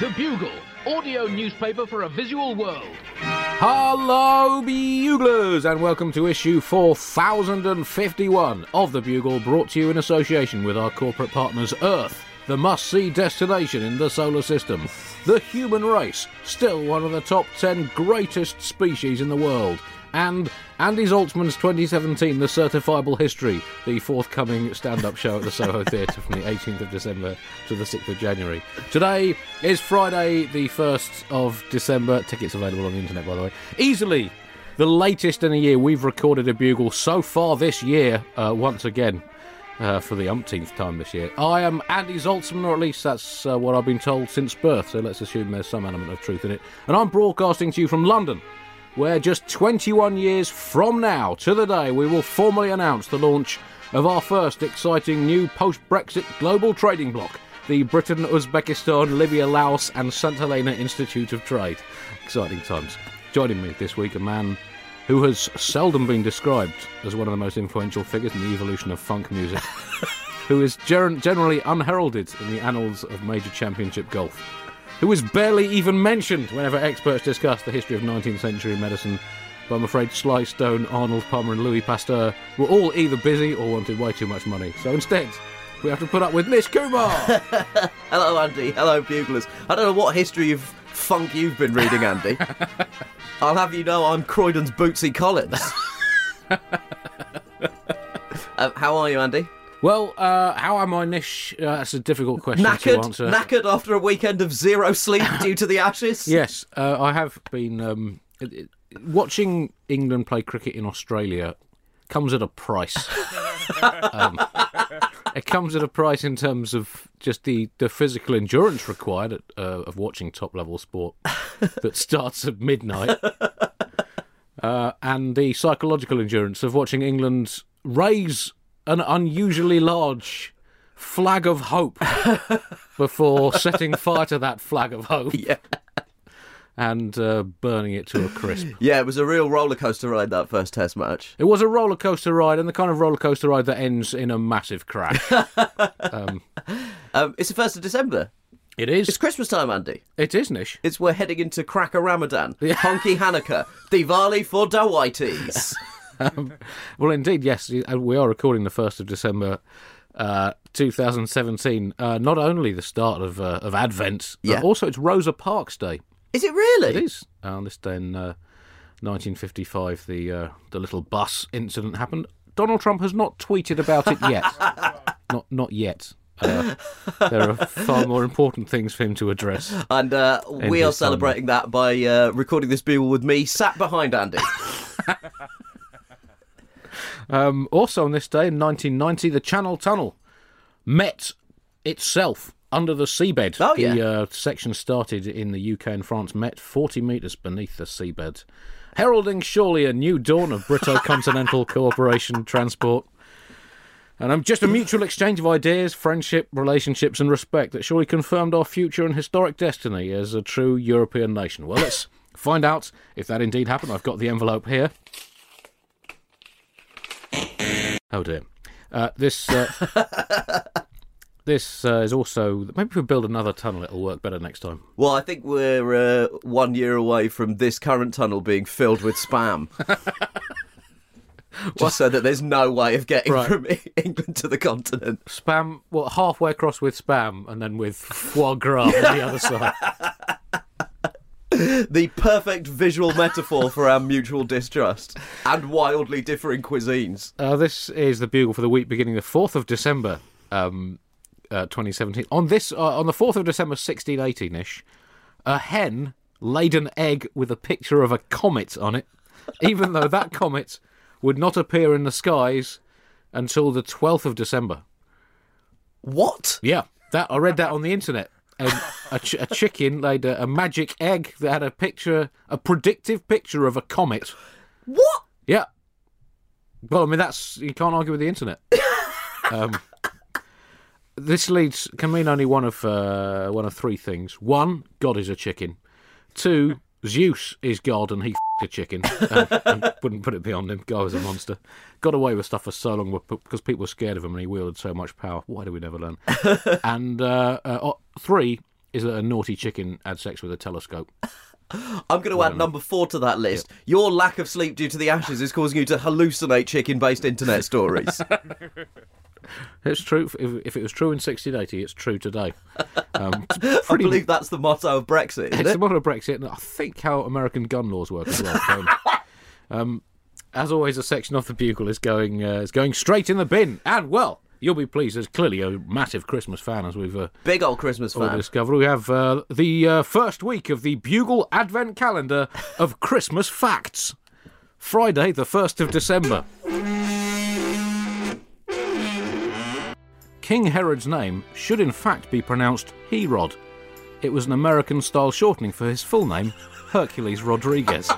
The Bugle, audio newspaper for a visual world. Hello, Buglers, and welcome to issue 4051 of The Bugle, brought to you in association with our corporate partners Earth, the must-see destination in the solar system. The human race, still one of the top 10 greatest species in the world. And Andy Zaltzman's 2017 The Certifiable History, the forthcoming stand-up show at the Soho Theatre from the 18th of December to the 6th of January. Today is Friday, the 1st of December. Tickets available on the internet, by the way. Easily the latest in a year we've recorded a Bugle so far this year, once again. For the umpteenth time this year. I am Andy Zaltzman, or at least that's what I've been told since birth, so let's assume there's some element of truth in it. And I'm broadcasting to you from London, where just 21 years from now, to the day, we will formally announce the launch of our first exciting new post-Brexit global trading bloc, the Britain, Uzbekistan, Libya, Laos and St Helena Institute of Trade. Exciting times. Joining me this week, a man who has seldom been described as one of the most influential figures in the evolution of funk music, who is generally unheralded in the annals of major championship golf, who is barely even mentioned whenever experts discuss the history of 19th century medicine, but I'm afraid Sly Stone, Arnold Palmer and Louis Pasteur were all either busy or wanted way too much money. So instead, we have to put up with Nish Kumar! Hello, Andy. Hello, Buglers. I don't know what history of funk you've been reading, Andy. I'll have you know I'm Croydon's Bootsy Collins. How are you, Andy? Well, how am I, Nish? That's a difficult question to answer. Knackered after a weekend of zero sleep due to the Ashes? Yes, I have been... watching England play cricket in Australia comes at a price. It comes at a price in terms of just the physical endurance required of watching top-level sport that starts at midnight, and the psychological endurance of watching England raise an unusually large flag of hope before setting fire to that flag of hope. Yeah. And burning it to a crisp. Yeah, it was a real rollercoaster ride, that first Test match. It was a rollercoaster ride, and the kind of rollercoaster ride that ends in a massive crash. It's the 1st of December. It is. It's Christmas time, Andy. It is, Nish. We're heading into Cracker Ramadan, Honky Hanukkah, Diwali for Dawaitis. Well, indeed, yes, we are recording the 1st of December 2017. Not only the start of Advent, but also it's Rosa Parks Day. Is it really? It is. On this day in 1955, the little bus incident happened. Donald Trump has not tweeted about it yet. Not yet. There are far more important things for him to address. And we are celebrating that by recording this Bugle with me sat behind Andy. Also on this day in 1990, the Channel Tunnel met itself under the seabed. Oh, yeah. The section started in the UK and France, met 40 metres beneath the seabed, heralding surely a new dawn of Brito-Continental cooperation transport. And just a mutual exchange of ideas, friendship, relationships and respect that surely confirmed our future and historic destiny as a true European nation. Well, let's find out if that indeed happened. I've got the envelope here. Oh, dear. This is also... Maybe if we build another tunnel, it'll work better next time. Well, I think we're 1 year away from this current tunnel being filled with spam. So that there's no way of getting from England to the continent. Spam, halfway across with spam, and then with foie gras on the other side. The perfect visual metaphor for our mutual distrust and wildly differing cuisines. This is the Bugle for the week beginning the 4th of December, 2017. On the 4th of December 1680-ish, a hen laid an egg with a picture of a comet on it, even though that comet would not appear in the skies until the 12th of December. What? Yeah, I read that on the internet. A chicken laid a magic egg that had a predictive picture of a comet. What? Yeah. Well, I mean, you can't argue with the internet. This can mean only one of three things. One, God is a chicken. Two, Zeus is God and he f***ed a chicken. And wouldn't put it beyond him. God was a monster. Got away with stuff for so long because people were scared of him and he wielded so much power. Why do we never learn? And three, is that a naughty chicken had sex with a telescope. I'm going to add number 4 to that list. Yep. Your lack of sleep due to the ashes is causing you to hallucinate chicken-based internet stories. It's true. If it was true in 1680, it's true today. I believe that's the motto of Brexit, isn't it? It's the motto of Brexit, and I think how American gun laws work as well. As always, a section of The Bugle is going straight in the bin. And, well, you'll be pleased, there's clearly a massive Christmas fan, as we've... big old Christmas fan. Discovered. We have the first week of the Bugle Advent Calendar of Christmas Facts. Friday, the 1st of December. King Herod's name should in fact be pronounced Herod. It was an American-style shortening for his full name, Hercules Rodriguez.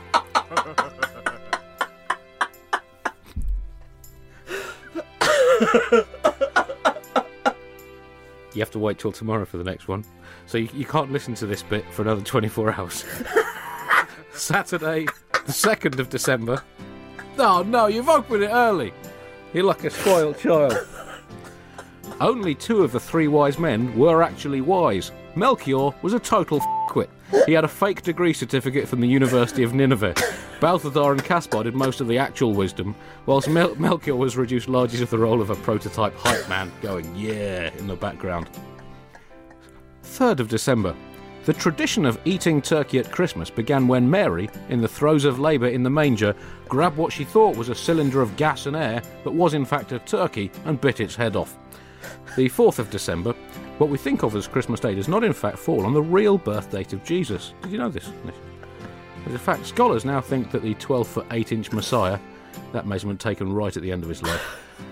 You have to wait till tomorrow for the next one. So you can't listen to this bit for another 24 hours. Saturday, the 2nd of December. Oh no, you've opened it early. You're like a spoiled child. Only 2 of the 3 wise men were actually wise. Melchior was a total f***wit. He had a fake degree certificate from the University of Nineveh. Balthazar and Caspar did most of the actual wisdom, whilst Melchior was reduced largely to the role of a prototype hype man, going, yeah, in the background. 3rd of December. The tradition of eating turkey at Christmas began when Mary, in the throes of labour in the manger, grabbed what she thought was a cylinder of gas and air, but was in fact a turkey, and bit its head off. The 4th of December. What we think of as Christmas Day does not in fact fall on the real birth date of Jesus. Did you know this? In fact, scholars now think that the 12 foot 8 inch Messiah, that measurement taken right at the end of his life,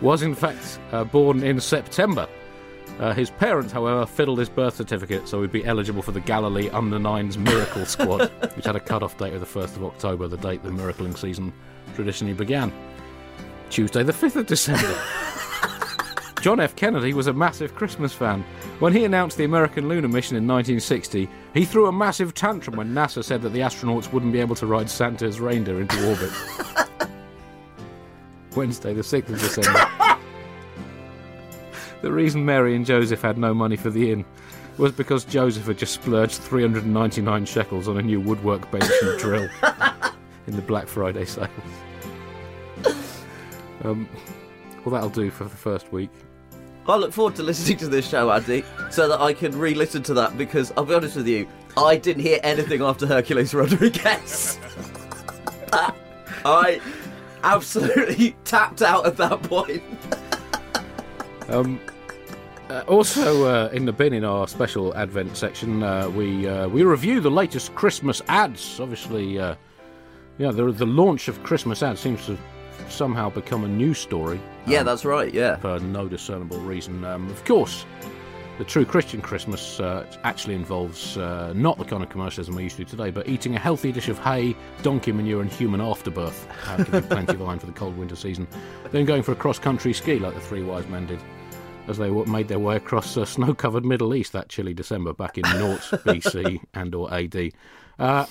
was in fact born in September. His parents, however, fiddled his birth certificate so he'd be eligible for the Galilee Under-9s Miracle Squad, which had a cut-off date of the 1st of October, the date the miracling season traditionally began. Tuesday the 5th of December. John F. Kennedy was a massive Christmas fan. When he announced the American lunar mission in 1960, he threw a massive tantrum when NASA said that the astronauts wouldn't be able to ride Santa's reindeer into orbit. Wednesday, the 6th of December. The reason Mary and Joseph had no money for the inn was because Joseph had just splurged 399 shekels on a new woodwork bench and drill in the Black Friday sales. Well, that'll do for the first week. I look forward to listening to this show, Andy, so that I can re-listen to that, because I'll be honest with you, I didn't hear anything after Hercules Rodriguez. I absolutely tapped out at that point. Also, in the bin, in our special Advent section, we review the latest Christmas ads. Obviously, the launch of Christmas ads seems to somehow become a news story. Yeah, that's right, yeah. For no discernible reason. Of course, the true Christian Christmas actually involves not the kind of commercialism we used to do today, but eating a healthy dish of hay, donkey manure and human afterbirth, giving plenty of iron for the cold winter season, then going for a cross-country ski like the 3 wise men did, as they made their way across snow-covered Middle East that chilly December back in 0 BC and or AD.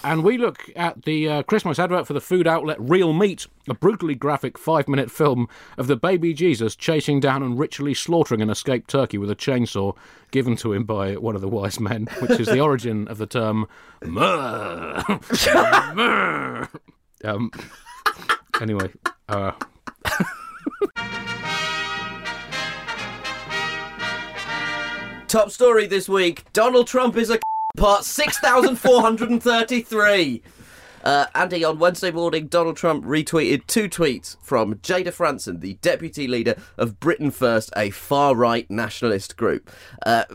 And we look at the Christmas advert for the food outlet Real Meat, a brutally graphic 5-minute film of the baby Jesus chasing down and ritually slaughtering an escaped turkey with a chainsaw given to him by one of the wise men, which is the origin of the term myrrh. Anyway. Top story this week. Donald Trump is a Part 6,433. Andy, on Wednesday morning, Donald Trump retweeted 2 tweets from Jayda Fransen, the deputy leader of Britain First, a far-right nationalist group.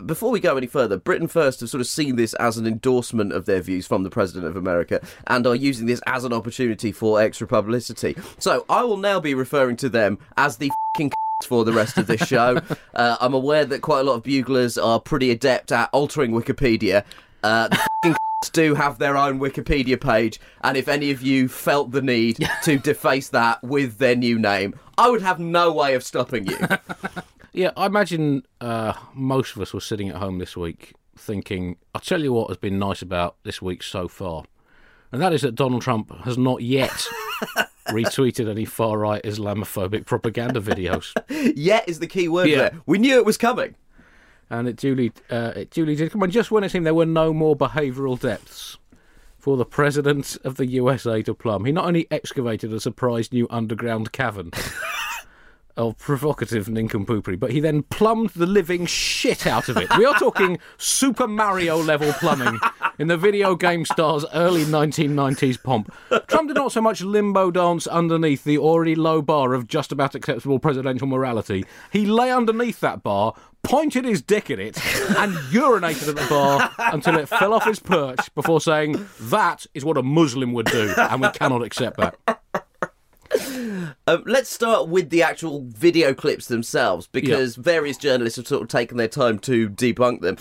Before we go any further, Britain First have sort of seen this as an endorsement of their views from the President of America and are using this as an opportunity for extra publicity. So I will now be referring to them as the fucking for the rest of this show. I'm aware that quite a lot of buglers are pretty adept at altering Wikipedia. The fucking do have their own Wikipedia page, and if any of you felt the need to deface that with their new name, I would have no way of stopping you. Yeah, I imagine most of us were sitting at home this week thinking, I'll tell you what has been nice about this week so far, and that is that Donald Trump has not yet retweeted any far-right Islamophobic propaganda videos. Yet is the key word there. We knew it was coming. and it duly did come on just when it seemed there were no more behavioural depths for the president of the USA to plumb. He not only excavated a surprise new underground cavern of provocative nincompoopery, but he then plumbed the living shit out of it. We are talking Super Mario-level plumbing in the video game star's early 1990s pomp. Trump did not so much limbo dance underneath the already low bar of just about acceptable presidential morality. He lay underneath that bar, pointed his dick at it, and urinated at the bar until it fell off his perch before saying, "That is what a Muslim would do, and we cannot accept that." Let's start with the actual video clips themselves, because various journalists have sort of taken their time to debunk them.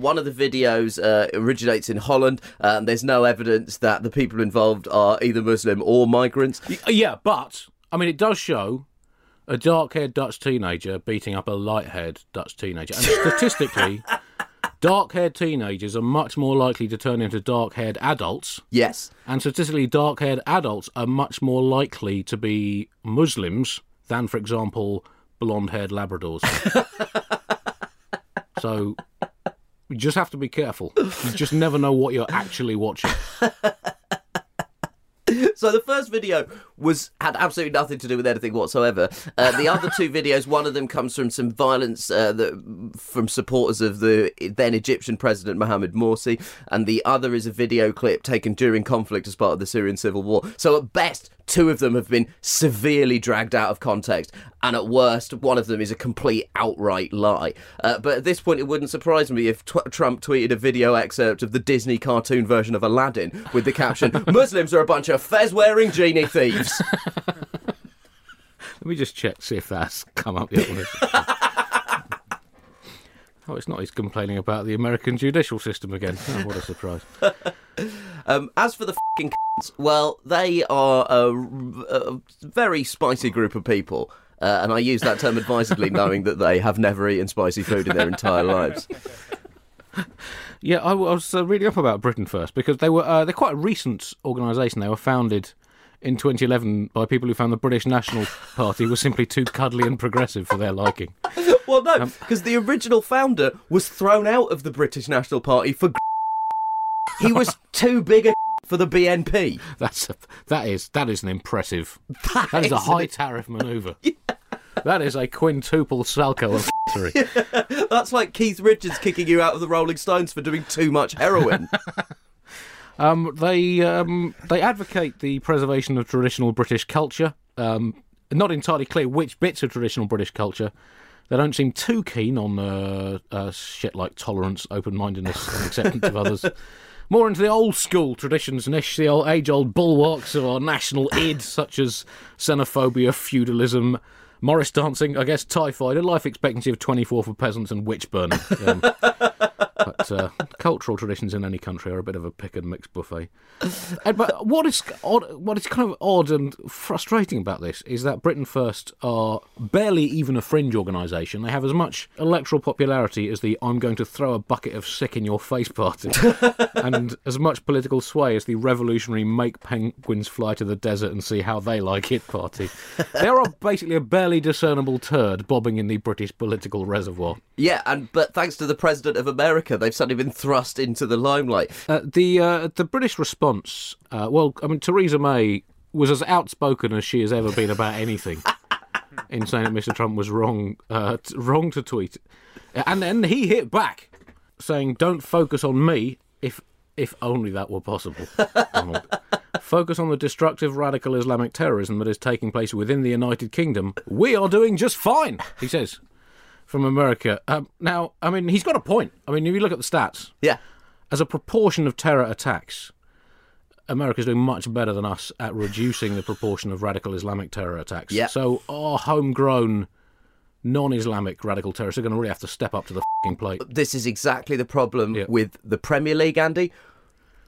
One of the videos originates in Holland. There's no evidence that the people involved are either Muslim or migrants. Yeah, but, I mean, it does show a dark-haired Dutch teenager beating up a light-haired Dutch teenager. And statistically, dark-haired teenagers are much more likely to turn into dark-haired adults. Yes. And statistically, dark-haired adults are much more likely to be Muslims than, for example, blonde-haired Labradors. So you just have to be careful. You just never know what you're actually watching. So the first video had absolutely nothing to do with anything whatsoever. The other two videos, one of them comes from some violence from supporters of the then Egyptian president Mohamed Morsi, and the other is a video clip taken during conflict as part of the Syrian civil war. So at best, two of them have been severely dragged out of context, and at worst, one of them is a complete outright lie. But at this point, it wouldn't surprise me if Trump tweeted a video excerpt of the Disney cartoon version of Aladdin with the caption, "Muslims are a bunch of fez-wearing genie thieves." Let me just check, see if that's come up yet. Oh, it's not. He's complaining about the American judicial system again. Oh, what a surprise. As for the fucking cunts, well, they are a very spicy group of people. And I use that term advisedly, knowing that they have never eaten spicy food in their entire lives. Yeah, I was reading up about Britain First, because they're quite a recent organisation. They were founded in 2011 by people who found the British National Party was simply too cuddly and progressive for their liking. Well, no, because the original founder was thrown out of the British National Party for he was too big a for the BNP. That is an impressive... That is a high-tariff manoeuvre. Yeah. That is a quintuple salco of f***ery. That's like Keith Richards kicking you out of the Rolling Stones for doing too much heroin. They advocate the preservation of traditional British culture. Not entirely clear which bits of traditional British culture. They don't seem too keen on shit like tolerance, open-mindedness and acceptance of others. More into the old-school traditions, Nish, the old age-old bulwarks of our national id, such as xenophobia, feudalism, Morris dancing, I guess, typhoid, a life expectancy of 24 for peasants, and witch burning. But cultural traditions in any country are a bit of a pick and mix buffet. But what is kind of odd and frustrating about this is that Britain First are barely even a fringe organisation. They have as much electoral popularity as the "I'm going to throw a bucket of sick in your face" party, and as much political sway as the revolutionary "make penguins fly to the desert and see how they like it" party. They are basically a barely discernible turd bobbing in the British political reservoir. Yeah, but thanks to the President of America, they've suddenly been thrust into the limelight. The British response, Theresa May was as outspoken as she has ever been about anything in saying that Mr. Trump was wrong to tweet. And then he hit back, saying, "Don't focus on me, if only that were possible." "Focus on the destructive radical Islamic terrorism that is taking place within the United Kingdom. We are doing just fine," he says. From America. Now, I mean, he's got a point. I mean, if you look at the stats, yeah, as a proportion of terror attacks, America's doing much better than us at reducing the proportion of radical Islamic terror attacks. Yeah. So our homegrown non-Islamic radical terrorists are going to really have to step up to the f***ing plate. This is exactly the problem with the Premier League, Andy,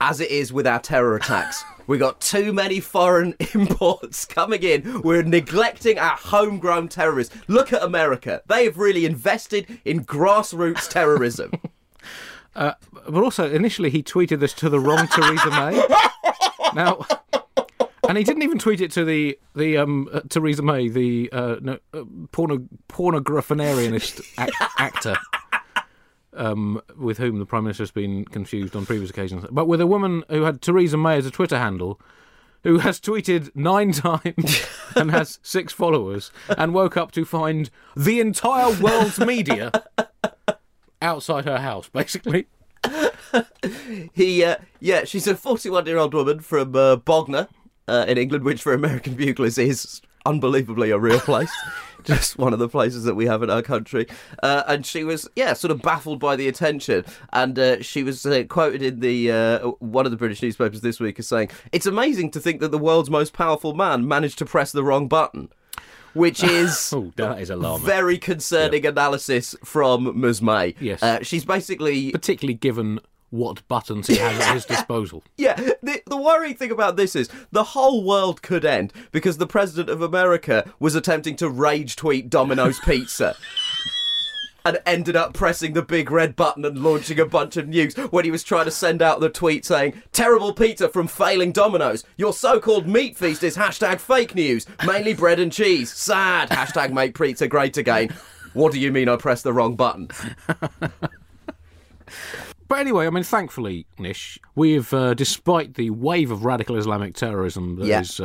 as it is with our terror attacks. We got too many foreign imports coming in. We're neglecting our homegrown terrorists. Look at America. They have really invested in grassroots terrorism. But also, initially, he tweeted this to the wrong Theresa May. Now, and he didn't even tweet it to the Theresa May, the pornographinarianist actor. with whom the Prime Minister has been confused on previous occasions, but with a woman who had Theresa May as a Twitter handle, who has tweeted 9 times and has 6 followers and woke up to find the entire world's media outside her house, basically. She's a 41-year-old woman from Bognor in England, which for American buglers is unbelievably a real place. Just one of the places that we have in our country. And she was, sort of baffled by the attention. And she was quoted in the one of the British newspapers this week as saying, "It's amazing to think that the world's most powerful man managed to press the wrong button," which is, that is alarming. Very concerning analysis from Ms. May. Yes. She's basically... particularly given what buttons he has at his disposal. Yeah, the worrying thing about this is the whole world could end because the President of America was attempting to rage tweet Domino's Pizza and ended up pressing the big red button and launching a bunch of nukes when he was trying to send out the tweet saying, "Terrible pizza from failing Domino's. Your so-called meat feast is hashtag fake news. Mainly bread and cheese. Sad. Hashtag make pizza great again. What do you mean I pressed the wrong button?" But anyway, I mean, thankfully, Nish, we've, despite the wave of radical Islamic terrorism that is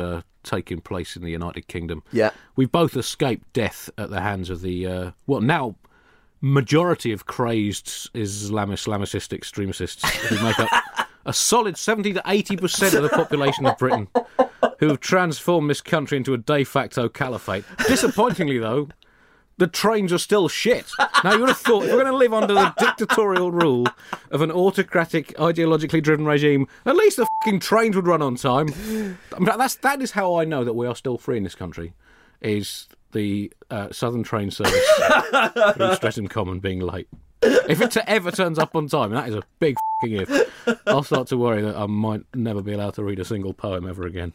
taking place in the United Kingdom, we've both escaped death at the hands of the, now majority of crazed Islamicist extremists who make up a solid 70 to 80% of the population of Britain, who have transformed this country into a de facto caliphate. Disappointingly, though, the trains are still shit. Now, you would have thought, if we're going to live under the dictatorial rule of an autocratic, ideologically driven regime, at least the fucking trains would run on time. I mean, that is how I know that we are still free in this country, is the Southern Train Service through Streatham Common being late. If it ever turns up on time, and that is a big fucking if, I'll start to worry that I might never be allowed to read a single poem ever again.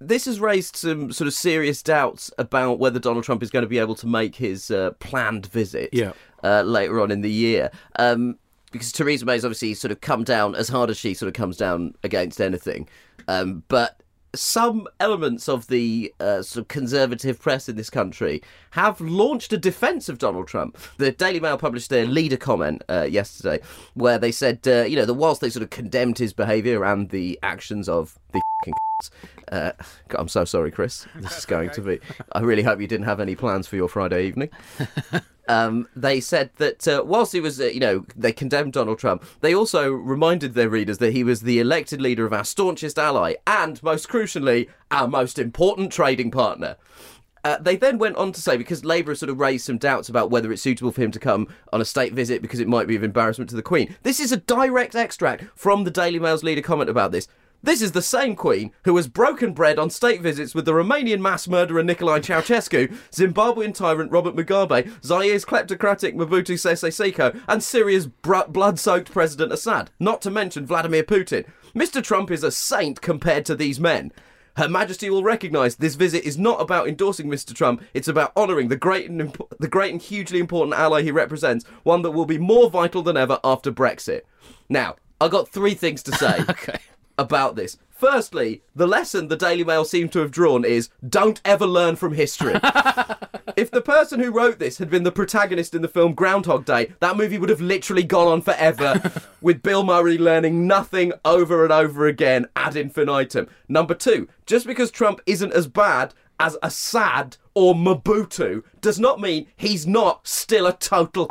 This has raised some sort of serious doubts about whether Donald Trump is going to be able to make his planned visit later on in the year. Because Theresa May has obviously sort of come down as hard as she sort of comes down against anything. But some elements of the sort of conservative press in this country have launched a defence of Donald Trump. The Daily Mail published their leader comment yesterday where they said, that whilst they sort of condemned his behaviour and the actions of the fucking cunts. I'm so sorry, Chris. This is going to be... I really hope you didn't have any plans for your Friday evening. They said that whilst he was, they condemned Donald Trump, they also reminded their readers that he was the elected leader of our staunchest ally and, most crucially, our most important trading partner. They then went on to say, because Labour has sort of raised some doubts about whether it's suitable for him to come on a state visit because it might be of embarrassment to the Queen. This is a direct extract from the Daily Mail's leader comment about this. "This is the same Queen who has broken bread on state visits with the Romanian mass murderer Nicolae Ceaușescu, Zimbabwean tyrant Robert Mugabe, Zaire's kleptocratic Mobutu Sese Seko, and Syria's blood-soaked President Assad, not to mention Vladimir Putin. Mr. Trump is a saint compared to these men. Her Majesty will recognise this visit is not about endorsing Mr. Trump, it's about honouring the great and hugely important ally he represents, one that will be more vital than ever after Brexit." Now, I've got 3 things to say. Okay. About this. Firstly, the lesson the Daily Mail seemed to have drawn is don't ever learn from history. If the person who wrote this had been the protagonist in the film Groundhog Day, that movie would have literally gone on forever with Bill Murray learning nothing over and over again ad infinitum. Number 2, just because Trump isn't as bad as Assad or Mobutu does not mean he's not still a total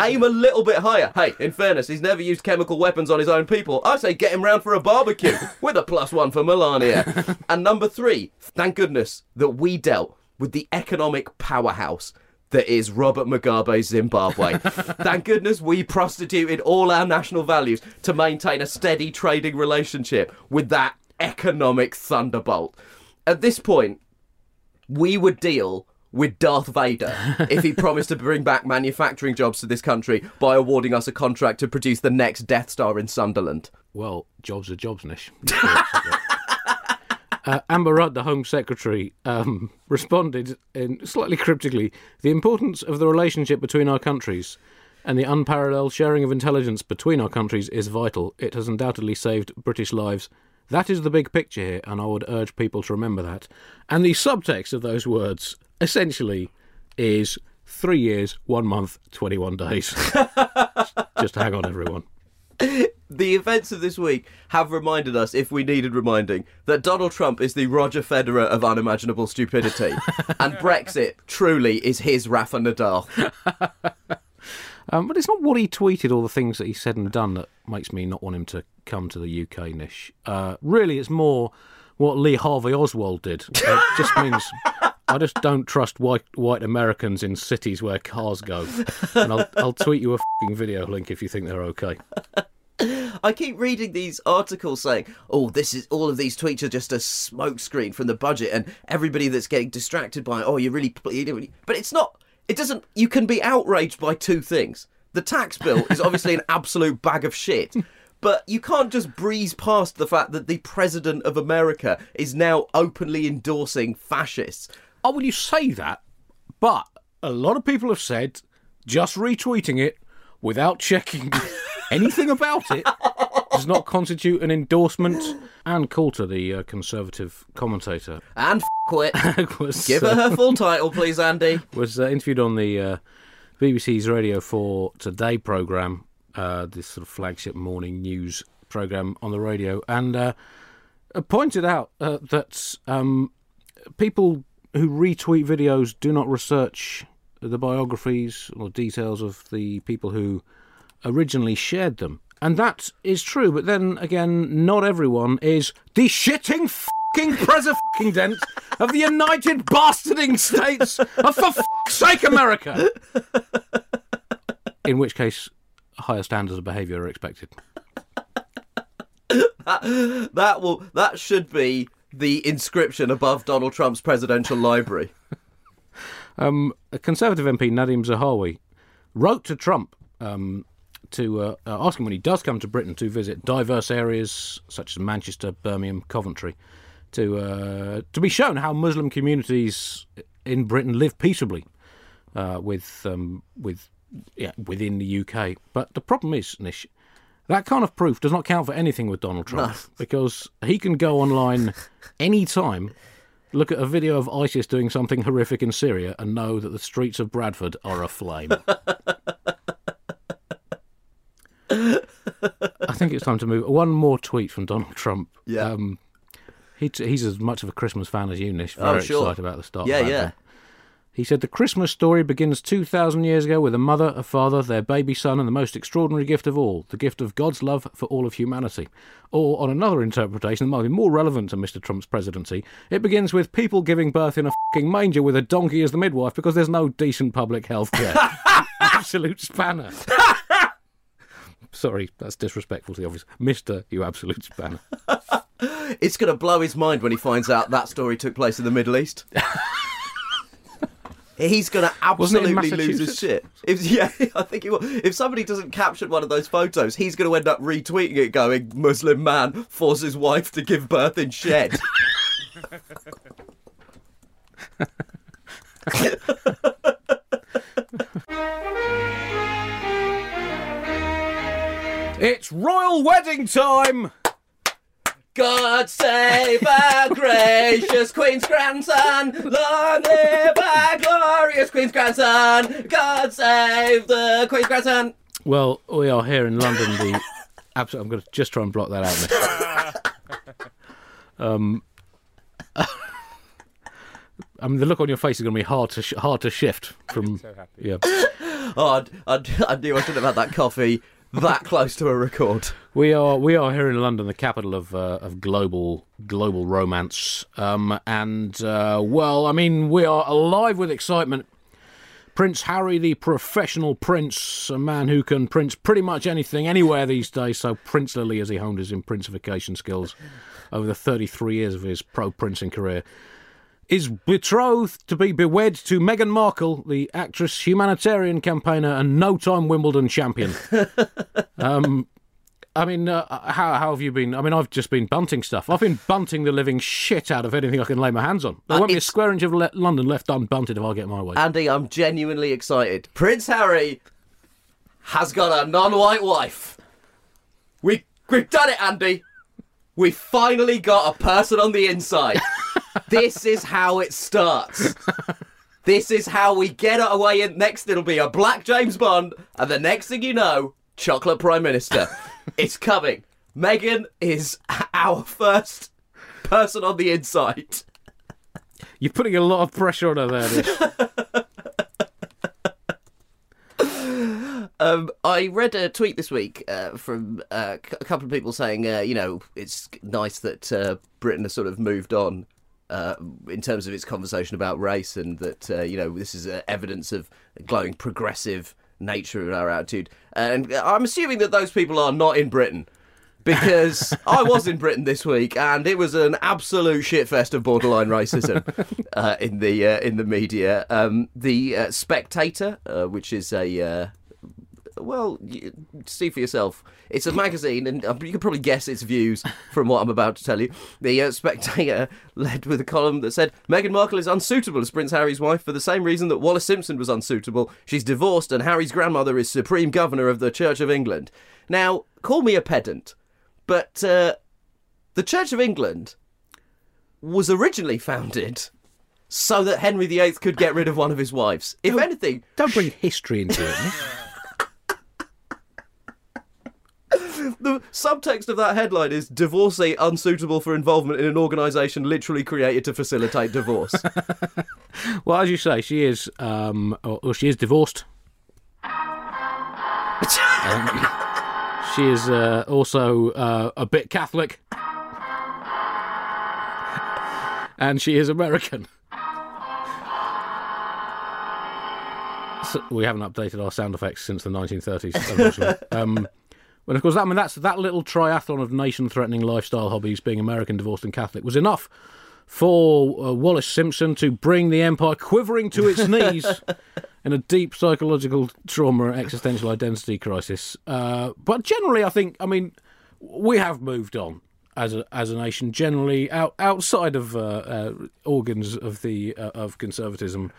aim a little bit higher. Hey, in fairness, he's never used chemical weapons on his own people. I say get him round for a barbecue with a +1 for Melania. And number 3, thank goodness that we dealt with the economic powerhouse that is Robert Mugabe's Zimbabwe. Thank goodness we prostituted all our national values to maintain a steady trading relationship with that economic thunderbolt. At this point, we would deal with Darth Vader if he promised to bring back manufacturing jobs to this country by awarding us a contract to produce the next Death Star in Sunderland. Well, jobs are jobs, Nish. Amber Rudd, the Home Secretary, responded in slightly cryptically, "The importance of the relationship between our countries and the unparalleled sharing of intelligence between our countries is vital. It has undoubtedly saved British lives. That is the big picture here, and I would urge people to remember that." And the subtext of those words essentially is 3 years, 1 month, 21 days. Just hang on, everyone. The events of this week have reminded us, if we needed reminding, that Donald Trump is the Roger Federer of unimaginable stupidity. And Brexit truly is his Rafa Nadal. But it's not what he tweeted or the things that he said and done that makes me not want him to come to the UK, Nish. Really, it's more what Lee Harvey Oswald did. It just means... I just don't trust white Americans in cities where cars go. And I'll tweet you a f***ing video link if you think they're okay. I keep reading these articles saying, oh, this is all of these tweets are just a smokescreen from the budget and everybody that's getting distracted by, oh, you're really... But it's not... It doesn't... You can be outraged by two things. The tax bill is obviously an absolute bag of shit. But you can't just breeze past the fact that the president of America is now openly endorsing fascists. Oh, well, you say that, but a lot of people have said just retweeting it without checking anything about it does not constitute an endorsement. Anne Coulter, the Conservative commentator. And f***wit. Give her her full title, please, Andy. Was interviewed on the BBC's Radio 4 Today programme, this sort of flagship morning news programme on the radio, and pointed out that people... who retweet videos do not research the biographies or details of the people who originally shared them. And that is true, but then again, not everyone is the shitting f***ing president of the United Bastarding States of, for f***'s sake, America! In which case, higher standards of behaviour are expected. That should be... the inscription above Donald Trump's presidential library. A Conservative MP, Nadeem Zahawi, wrote to Trump to ask him when he does come to Britain to visit diverse areas such as Manchester, Birmingham, Coventry, to be shown how Muslim communities in Britain live peaceably within the UK. But the problem is, Nish, that kind of proof does not count for anything with Donald Trump, because he can go online any time, look at a video of ISIS doing something horrific in Syria and know that the streets of Bradford are aflame. I think it's time to move. One more tweet from Donald Trump. Yeah. He's as much of a Christmas fan as you, Nish. Very excited about the start. Yeah. He said, the Christmas story begins 2,000 years ago with a mother, a father, their baby son, and the most extraordinary gift of all, the gift of God's love for all of humanity. Or, on another interpretation that might be more relevant to Mr. Trump's presidency, it begins with people giving birth in a f***ing manger with a donkey as the midwife because there's no decent public health care. Absolute spanner. Sorry, that's disrespectful to the obvious. Mister, you absolute spanner. It's going to blow his mind when he finds out that story took place in the Middle East. He's going to absolutely lose his shit. I think he will. If somebody doesn't caption one of those photos, he's going to end up retweeting it going, Muslim man forces wife to give birth in shed. It's royal wedding time! God save our gracious Queen's grandson, long live our glorious Queen's grandson, God save the Queen's grandson. Well, we are here in London, I'm going to just try and block that out. I mean, the look on your face is going to be hard to shift from... So happy. Yeah. Oh, I knew I shouldn't have had that coffee. That close to a record. We are here in London, the capital of global romance, we are alive with excitement. Prince Harry, the professional prince, a man who can prince pretty much anything, anywhere these days, so princelily as he honed his imprincification skills over the 33 years of his pro-princing career, is betrothed to be wed to Meghan Markle, the actress, humanitarian campaigner and no-time Wimbledon champion. How have you been? I mean, I've just been bunting stuff. I've been bunting the living shit out of anything I can lay my hands on. There won't be a square inch of London left unbunted if I get my way. Andy, I'm genuinely excited. Prince Harry has got a non-white wife. We've done it, Andy. We finally got a person on the inside. This is how it starts. This is how we get away, and next it'll be a black James Bond, and the next thing you know, chocolate Prime Minister. It's coming. Meghan is our first person on the inside. You're putting a lot of pressure on her there. I read a tweet this week from a couple of people saying, you know, it's nice that Britain has sort of moved on in terms of its conversation about race, and that, you know, this is evidence of a glowing progressive nature of our attitude. And I'm assuming that those people are not in Britain, because I was in Britain this week and it was an absolute shitfest of borderline racism in the media. The Spectator, which is a... well, see for yourself. It's a magazine, and you can probably guess its views from what I'm about to tell you. The Spectator led with a column that said, Meghan Markle is unsuitable as Prince Harry's wife for the same reason that Wallis Simpson was unsuitable. She's divorced, and Harry's grandmother is Supreme Governor of the Church of England. Now, call me a pedant, but the Church of England was originally founded so that Henry VIII could get rid of one of his wives. If anything... Don't bring history into it. The subtext of that headline is divorcee unsuitable for involvement in an organisation literally created to facilitate divorce. Well, as you say, she is, she is divorced. She is also a bit Catholic. And she is American. So we haven't updated our sound effects since the 1930s, unfortunately. Well, of course, I mean, that's that little triathlon of nation-threatening lifestyle hobbies, being American, divorced and Catholic, was enough for Wallis Simpson to bring the empire quivering to its knees in a deep psychological trauma and existential identity crisis. But generally, I think, I mean, we have moved on as a nation, generally outside of organs of the of conservatism.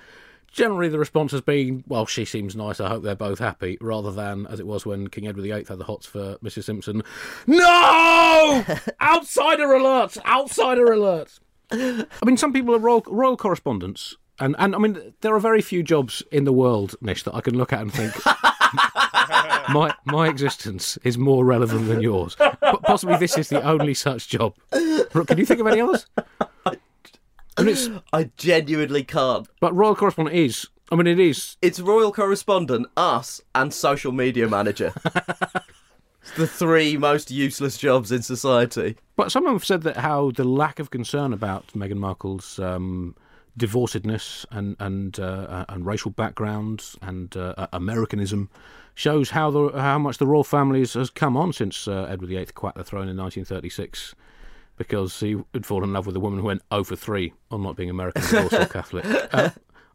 Generally, the response has been, well, she seems nice, I hope they're both happy, rather than, as it was when King Edward VIII had the hots for Mrs Simpson, no! Outsider alert! Outsider alert! I mean, some people are royal correspondents, and I mean, there are very few jobs in the world, Nish, that I can look at and think, my existence is more relevant than yours. But possibly this is the only such job. Can you think of any others? I genuinely can't. But royal correspondent is. I mean, it is. It's royal correspondent, us, and social media manager. It's the three most useless jobs in society. But some have said that how the lack of concern about Meghan Markle's divorcedness and racial background and Americanism shows how much the royal family has come on since Edward VIII quacked the throne in 1936. Because he had fallen in love with a woman who went 0 for 3 on not being American, divorced or Catholic.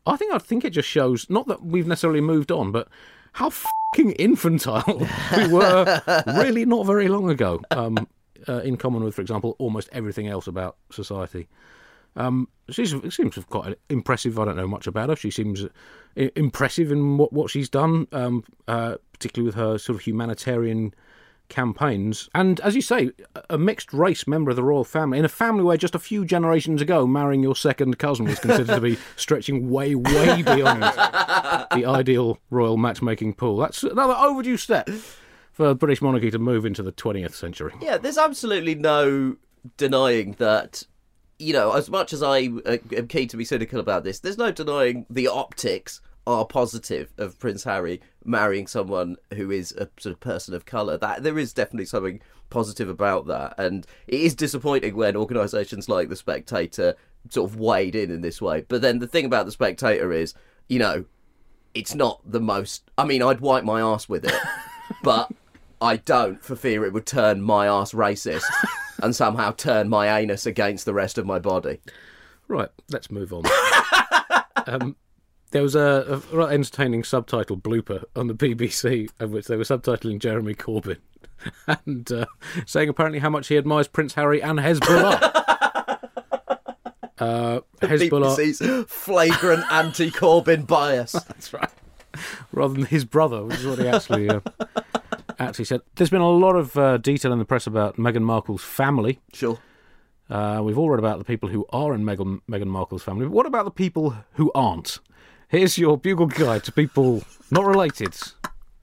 I think it just shows, not that we've necessarily moved on, but how fucking infantile we were really not very long ago, in common with, for example, almost everything else about society. She seems quite impressive. I don't know much about her. She seems impressive in what she's done, particularly with her sort of humanitarian campaigns, and as you say, a mixed race member of the royal family, in a family where just a few generations ago marrying your second cousin was considered to be stretching way beyond the ideal royal matchmaking pool. That's another overdue step for the British monarchy to move into the 20th century. Yeah, there's absolutely no denying that, you know, as much as I am keen to be cynical about this, there's no denying the optics are positive of Prince Harry marrying someone who is a sort of person of colour. That there is definitely something positive about that, and it is disappointing when organisations like The Spectator sort of wade in this way. But then the thing about The Spectator is, you know, it's not the most... I mean, I'd wipe my arse with it, but I don't, for fear it would turn my arse racist and somehow turn my anus against the rest of my body. Right, let's move on. There was a rather entertaining subtitle blooper on the BBC, of which they were subtitling Jeremy Corbyn and saying apparently how much he admires Prince Harry and Hezbollah. Hezbollah. BBC's flagrant anti-Corbyn bias. That's right. Rather than his brother, which is what he actually said. There's been a lot of detail in the press about Meghan Markle's family. Sure. We've all read about the people who are in Meghan Markle's family, but what about the people who aren't? Here's your Bugle guide to people not related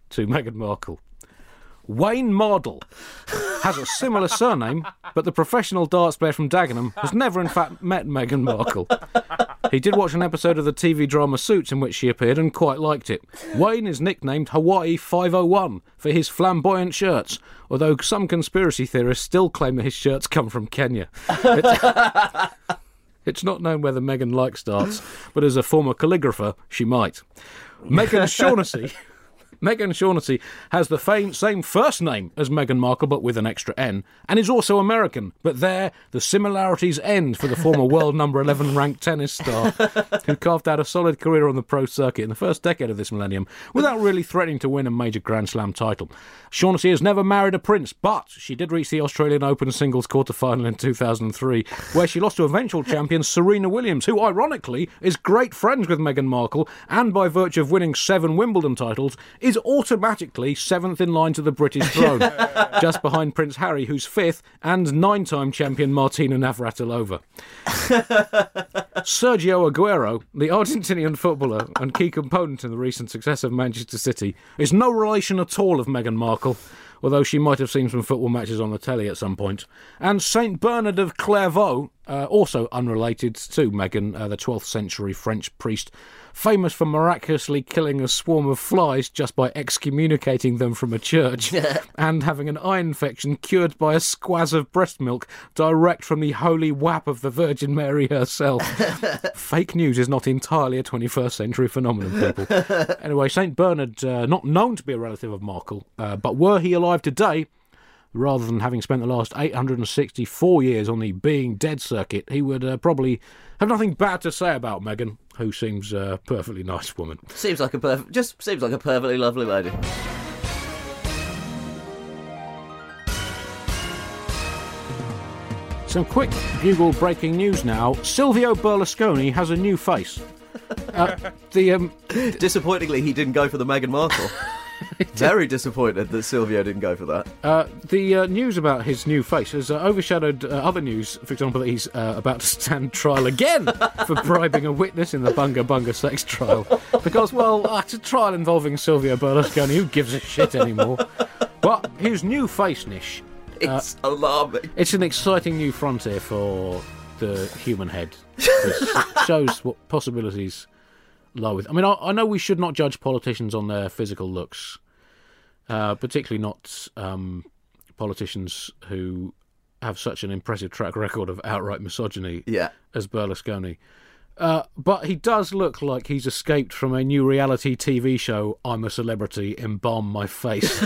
to Meghan Markle. Wayne Mardle has a similar surname, but the professional darts player from Dagenham has never in fact met Meghan Markle. He did watch an episode of the TV drama Suits in which she appeared and quite liked it. Wayne is nicknamed Hawaii 501 for his flamboyant shirts, although some conspiracy theorists still claim that his shirts come from Kenya. It's not known whether Meghan likes darts, but as a former calligrapher, she might. Meghan Shaughnessy has the same first name as Meghan Markle, but with an extra N, and is also American. But there, the similarities end for the former world number 11 ranked tennis star, who carved out a solid career on the pro circuit in the first decade of this millennium without really threatening to win a major Grand Slam title. Shaughnessy has never married a prince, but she did reach the Australian Open singles quarterfinal in 2003, where she lost to eventual champion Serena Williams, who, ironically, is great friends with Meghan Markle, and by virtue of winning 7 Wimbledon titles, is automatically 7th in line to the British throne, just behind Prince Harry, who's 5th, and 9-time champion Martina Navratilova. Sergio Aguero, the Argentinian footballer and key component in the recent success of Manchester City, is no relation at all of Meghan Markle, although she might have seen some football matches on the telly at some point. And Saint Bernard of Clairvaux, also unrelated to Meghan, the 12th century French priest, famous for miraculously killing a swarm of flies just by excommunicating them from a church, and having an eye infection cured by a squaz of breast milk direct from the holy wap of the Virgin Mary herself. Fake news is not entirely a 21st century phenomenon, people. Anyway, St. Bernard, not known to be a relative of Markle, but were he alive today, rather than having spent the last 864 years on the being dead circuit, he would probably have nothing bad to say about Meghan, who seems a perfectly nice woman. Seems like a perfectly lovely lady. Some quick Bugle breaking news now. Silvio Berlusconi has a new face. Disappointingly, he didn't go for the Meghan Markle. Very disappointed that Silvio didn't go for that. The news about his new face has overshadowed other news, for example, that he's about to stand trial again for bribing a witness in the Bunga Bunga sex trial. Because, well, it's a trial involving Silvio Berlusconi. Who gives a shit anymore? But his new face, Nish. It's alarming. It's an exciting new frontier for the human head. It shows what possibilities lie with. I mean, I know we should not judge politicians on their physical looks, particularly not politicians who have such an impressive track record of outright misogyny as Berlusconi. But he does look like he's escaped from a new reality TV show, I'm a Celebrity, Embalm My Face.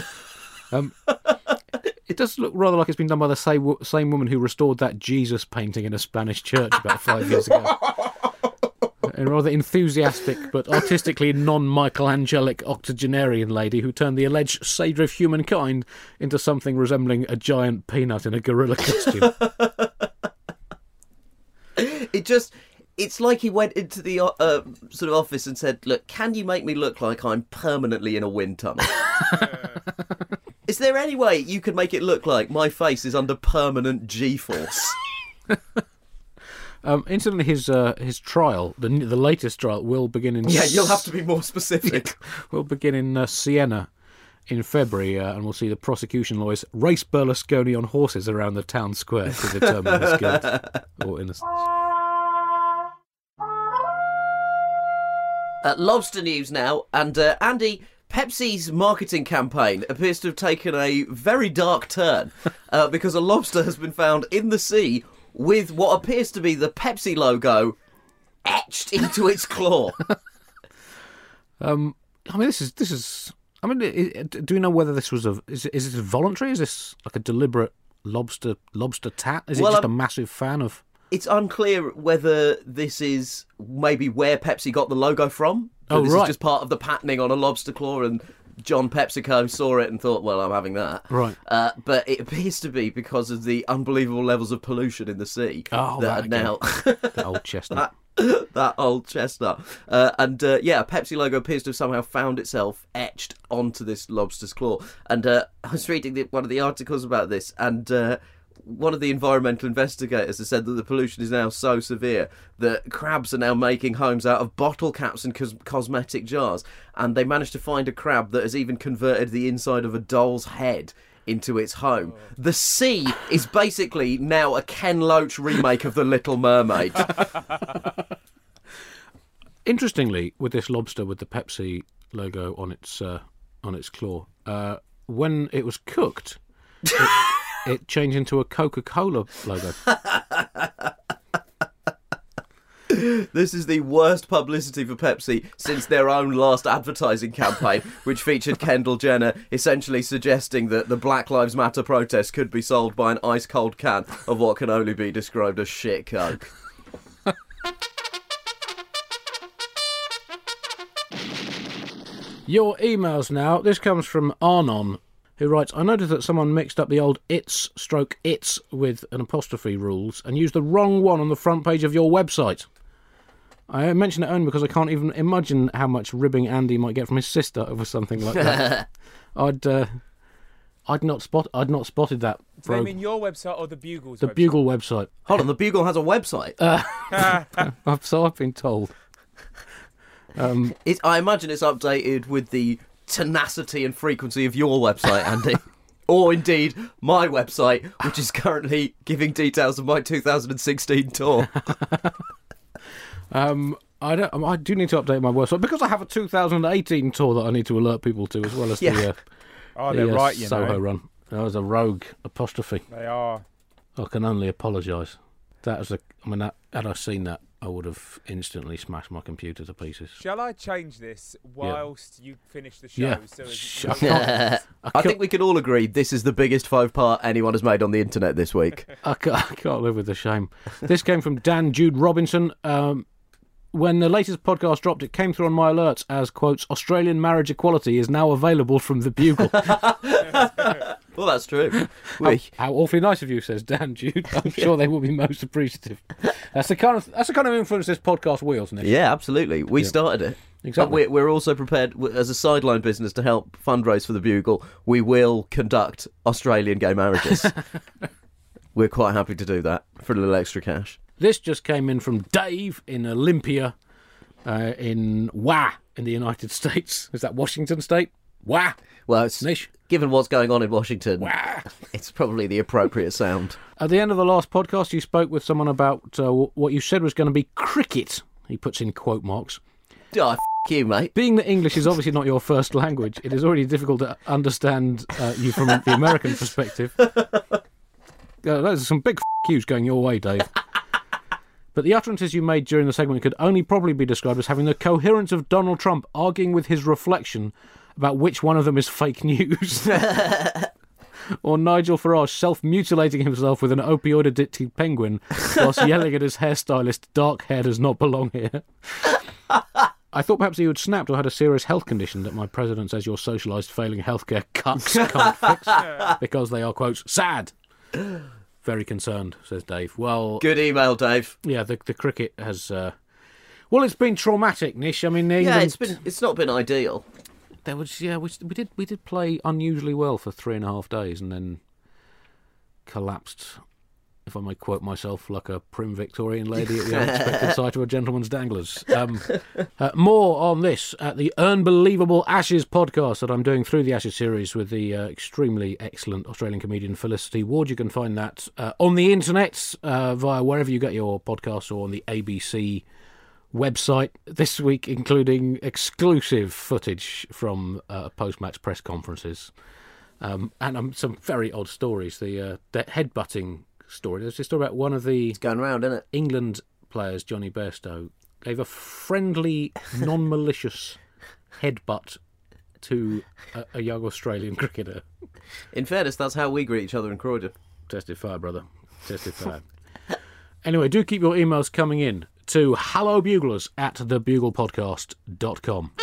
It does look rather like it's been done by the same woman who restored that Jesus painting in a Spanish church about 5 years ago. A rather enthusiastic but artistically non-Michelangelic octogenarian lady who turned the alleged savior of humankind into something resembling a giant peanut in a gorilla costume. It's like he went into the sort of office and said, "Look, can you make me look like I'm permanently in a wind tunnel? Is there any way you could make it look like my face is under permanent G-force?" Incidentally, his trial, the latest trial, will begin in... Yeah, you'll have to be more specific. Will begin in Siena in February, and we'll see the prosecution lawyers race Berlusconi on horses around the town square to determine his guilt or innocence. Lobster news now, and Andy, Pepsi's marketing campaign appears to have taken a very dark turn because a lobster has been found in the sea with what appears to be the Pepsi logo etched into its claw. Do we know whether this was is this voluntary? Is this like a deliberate lobster tat? Is it just a massive fan of? It's unclear whether this is maybe where Pepsi got the logo from. This is just part of the patterning on a lobster claw, and John PepsiCo saw it and thought, well, I'm having that. Right. But it appears to be because of the unbelievable levels of pollution in the sea. Oh, that old chestnut. that old chestnut. And a Pepsi logo appears to have somehow found itself etched onto this lobster's claw. And I was reading one of the articles about this, and one of the environmental investigators has said that the pollution is now so severe that crabs are now making homes out of bottle caps and cosmetic jars, and they managed to find a crab that has even converted the inside of a doll's head into its home. The sea is basically now a Ken Loach remake of The Little Mermaid. Interestingly, with this lobster with the Pepsi logo on its claw, when it was cooked, it changed into a Coca-Cola logo. This is the worst publicity for Pepsi since their own last advertising campaign, which featured Kendall Jenner essentially suggesting that the Black Lives Matter protest could be solved by an ice-cold can of what can only be described as shit Coke. Your emails now. This comes from Arnon, who writes, I noticed that someone mixed up the old its with an apostrophe rules and used the wrong one on the front page of your website. I mention it only because I can't even imagine how much ribbing Andy might get from his sister over something like that. I'd not spotted that. Do you mean your website or the Bugle's? The website? Bugle website. Hold on, the Bugle has a website. So I've been told. I imagine it's updated with the tenacity and frequency of your website, Andy. Or indeed my website, which is currently giving details of my 2016 tour. I do need to update my website because I have a 2018 tour that I need to alert people to, as well as the Soho run. That was a rogue apostrophe. They are. I can only apologise. Had I seen that, I would have instantly smashed my computer to pieces. Shall I change this whilst you finish the show? Yeah. I think we can all agree this is the biggest faux pas anyone has made on the internet this week. I can't live with the shame. This came from Dan Jude Robinson. When the latest podcast dropped, it came through on my alerts as, quotes, Australian marriage equality is now available from the Bugle. Well, that's true. How awfully nice of you, says Dan Jude. I'm sure they will be most appreciative. That's the kind of influence this podcast wields, Nick. Yeah, absolutely. We started it. Exactly. But we're also prepared, as a sideline business, to help fundraise for the Bugle. We will conduct Australian gay marriages. We're quite happy to do that for a little extra cash. This just came in from Dave in Olympia, in the United States. Is that Washington State? Wah! Well, it's Nish. Given what's going on in Washington, wah! It's probably the appropriate sound. At the end of the last podcast, you spoke with someone about what you said was going to be cricket. He puts in quote marks. Oh, f*** you, mate. Being that English is obviously not your first language, it is already difficult to understand you from the American perspective. Those are some big f*** yous going your way, Dave. But the utterances you made during the segment could only probably be described as having the coherence of Donald Trump arguing with his reflection about which one of them is fake news. Or Nigel Farage self-mutilating himself with an opioid-addicted penguin whilst yelling at his hairstylist, dark hair does not belong here. I thought perhaps he had snapped or had a serious health condition that my president says your socialised failing healthcare cucks can't fix because they are, quote, sad. Very concerned, says Dave. Well, good email, Dave. Yeah, the cricket has. Well, it's been traumatic, Nish. I mean, England, it's not been ideal. There was we did play unusually well for 3.5 days and then collapsed. If I may quote myself, like a prim Victorian lady at the unexpected sight of a gentleman's danglers. More on this at the Unbelievable Ashes podcast that I'm doing through the Ashes series with the extremely excellent Australian comedian Felicity Ward. You can find that on the internet via wherever you get your podcasts or on the ABC website this week, including exclusive footage from post-match press conferences and some very odd stories. The headbutting story. There's a story about one of the it's going round, isn't it? England players, Johnny Bairstow, gave a friendly, non-malicious headbutt to a young Australian cricketer. In fairness, that's how we greet each other in Croydon. Tested fire, brother. Tested fire. Anyway, do keep your emails coming in to hellobuglerbuglers@thebuglepodcast.com.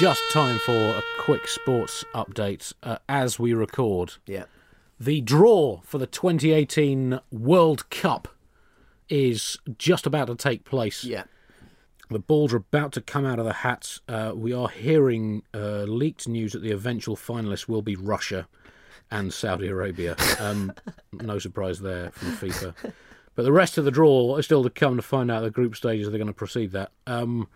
Just time for a quick sports update as we record. Yeah. The draw for the 2018 World Cup is just about to take place. Yeah. The balls are about to come out of the hats. We are hearing leaked news that the eventual finalists will be Russia and Saudi Arabia. No surprise there from FIFA. But the rest of the draw is still to come to find out the group stages they're going to proceed that. Are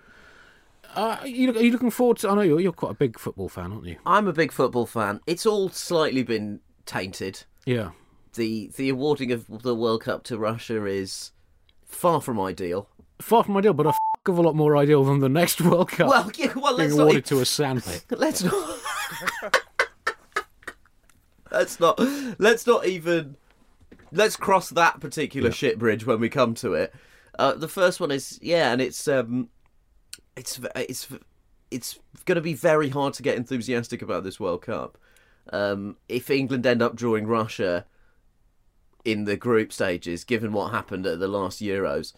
you looking forward to... I know you're quite a big football fan, aren't you? I'm a big football fan. It's all slightly been tainted. Yeah. The awarding of the World Cup to Russia is far from ideal. Far from ideal, but a of a lot more ideal than the next World Cup. Well, yeah, well, let's being awarded to a sandwich. Let's not... Let's not even... Let's cross that particular shit bridge when we come to it. The first one is and it's going to be very hard to get enthusiastic about this World Cup. If England end up drawing Russia in the group stages, given what happened at the last Euros,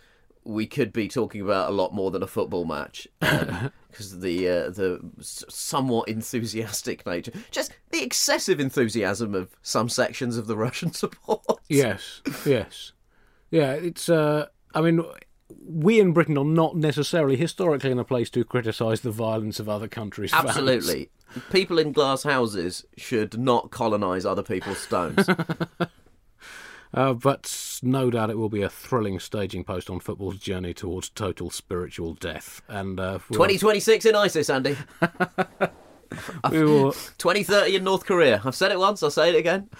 we could be talking about a lot more than a football match because the somewhat enthusiastic nature, just the excessive enthusiasm of some sections of the Russian support. Yes. It's. I mean, we in Britain are not necessarily historically in a place to criticise the violence of other countries. Absolutely, fans. People in glass houses should not colonise other people's stones. But no doubt it will be a thrilling staging post on football's journey towards total spiritual death. And 2026 in ISIS, Andy. 2030 in North Korea. I've said it once, I'll say it again.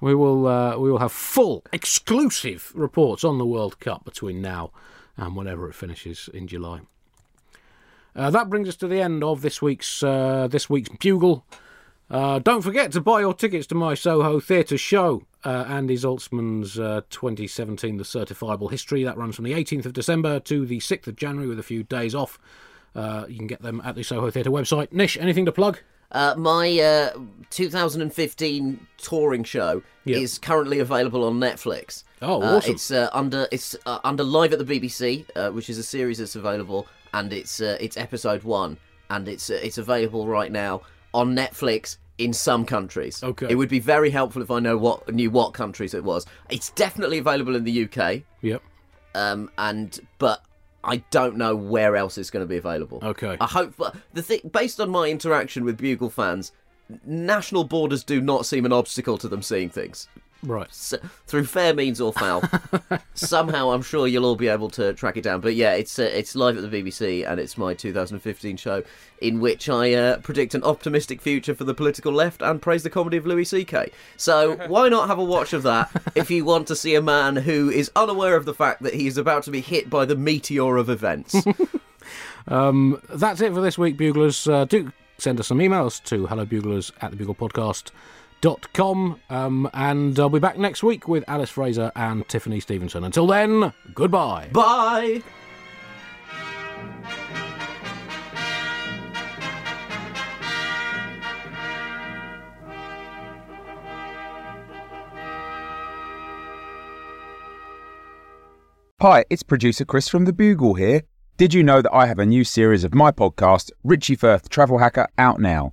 We will have full, exclusive reports on the World Cup between now and whenever it finishes in July. That brings us to the end of this week's Bugle. Don't forget to buy your tickets to my Soho Theatre show, Andy Zaltzman's 2017 The Certifiable History. That runs from the 18th of December to the 6th of January with a few days off. You can get them at the Soho Theatre website. Nish, anything to plug? My 2015 touring show is currently available on Netflix. Oh, awesome. It's under Live at the BBC, which is a series that's available, and it's episode 1, and it's available right now on Netflix in some countries. Okay. It would be very helpful if I knew what countries it was. It's definitely available in the UK. Yep. But I don't know where else it's going to be available. Okay. I hope, but based on my interaction with Bugle fans, national borders do not seem an obstacle to them seeing things. Right. So, through fair means or foul, somehow I'm sure you'll all be able to track it down. But yeah, it's Live at the BBC, and it's my 2015 show in which I predict an optimistic future for the political left and praise the comedy of Louis C.K. So why not have a watch of that if you want to see a man who is unaware of the fact that he is about to be hit by the meteor of events. That's it for this week, Buglers. Do send us some emails to hellobuglers@thebuglepodcast.com, and I'll be back next week with Alice Fraser and Tiffany Stevenson. Until then, goodbye. Bye. Hi, it's producer Chris from The Bugle here. Did you know that I have a new series of my podcast, Richie Firth Travel Hacker, out now?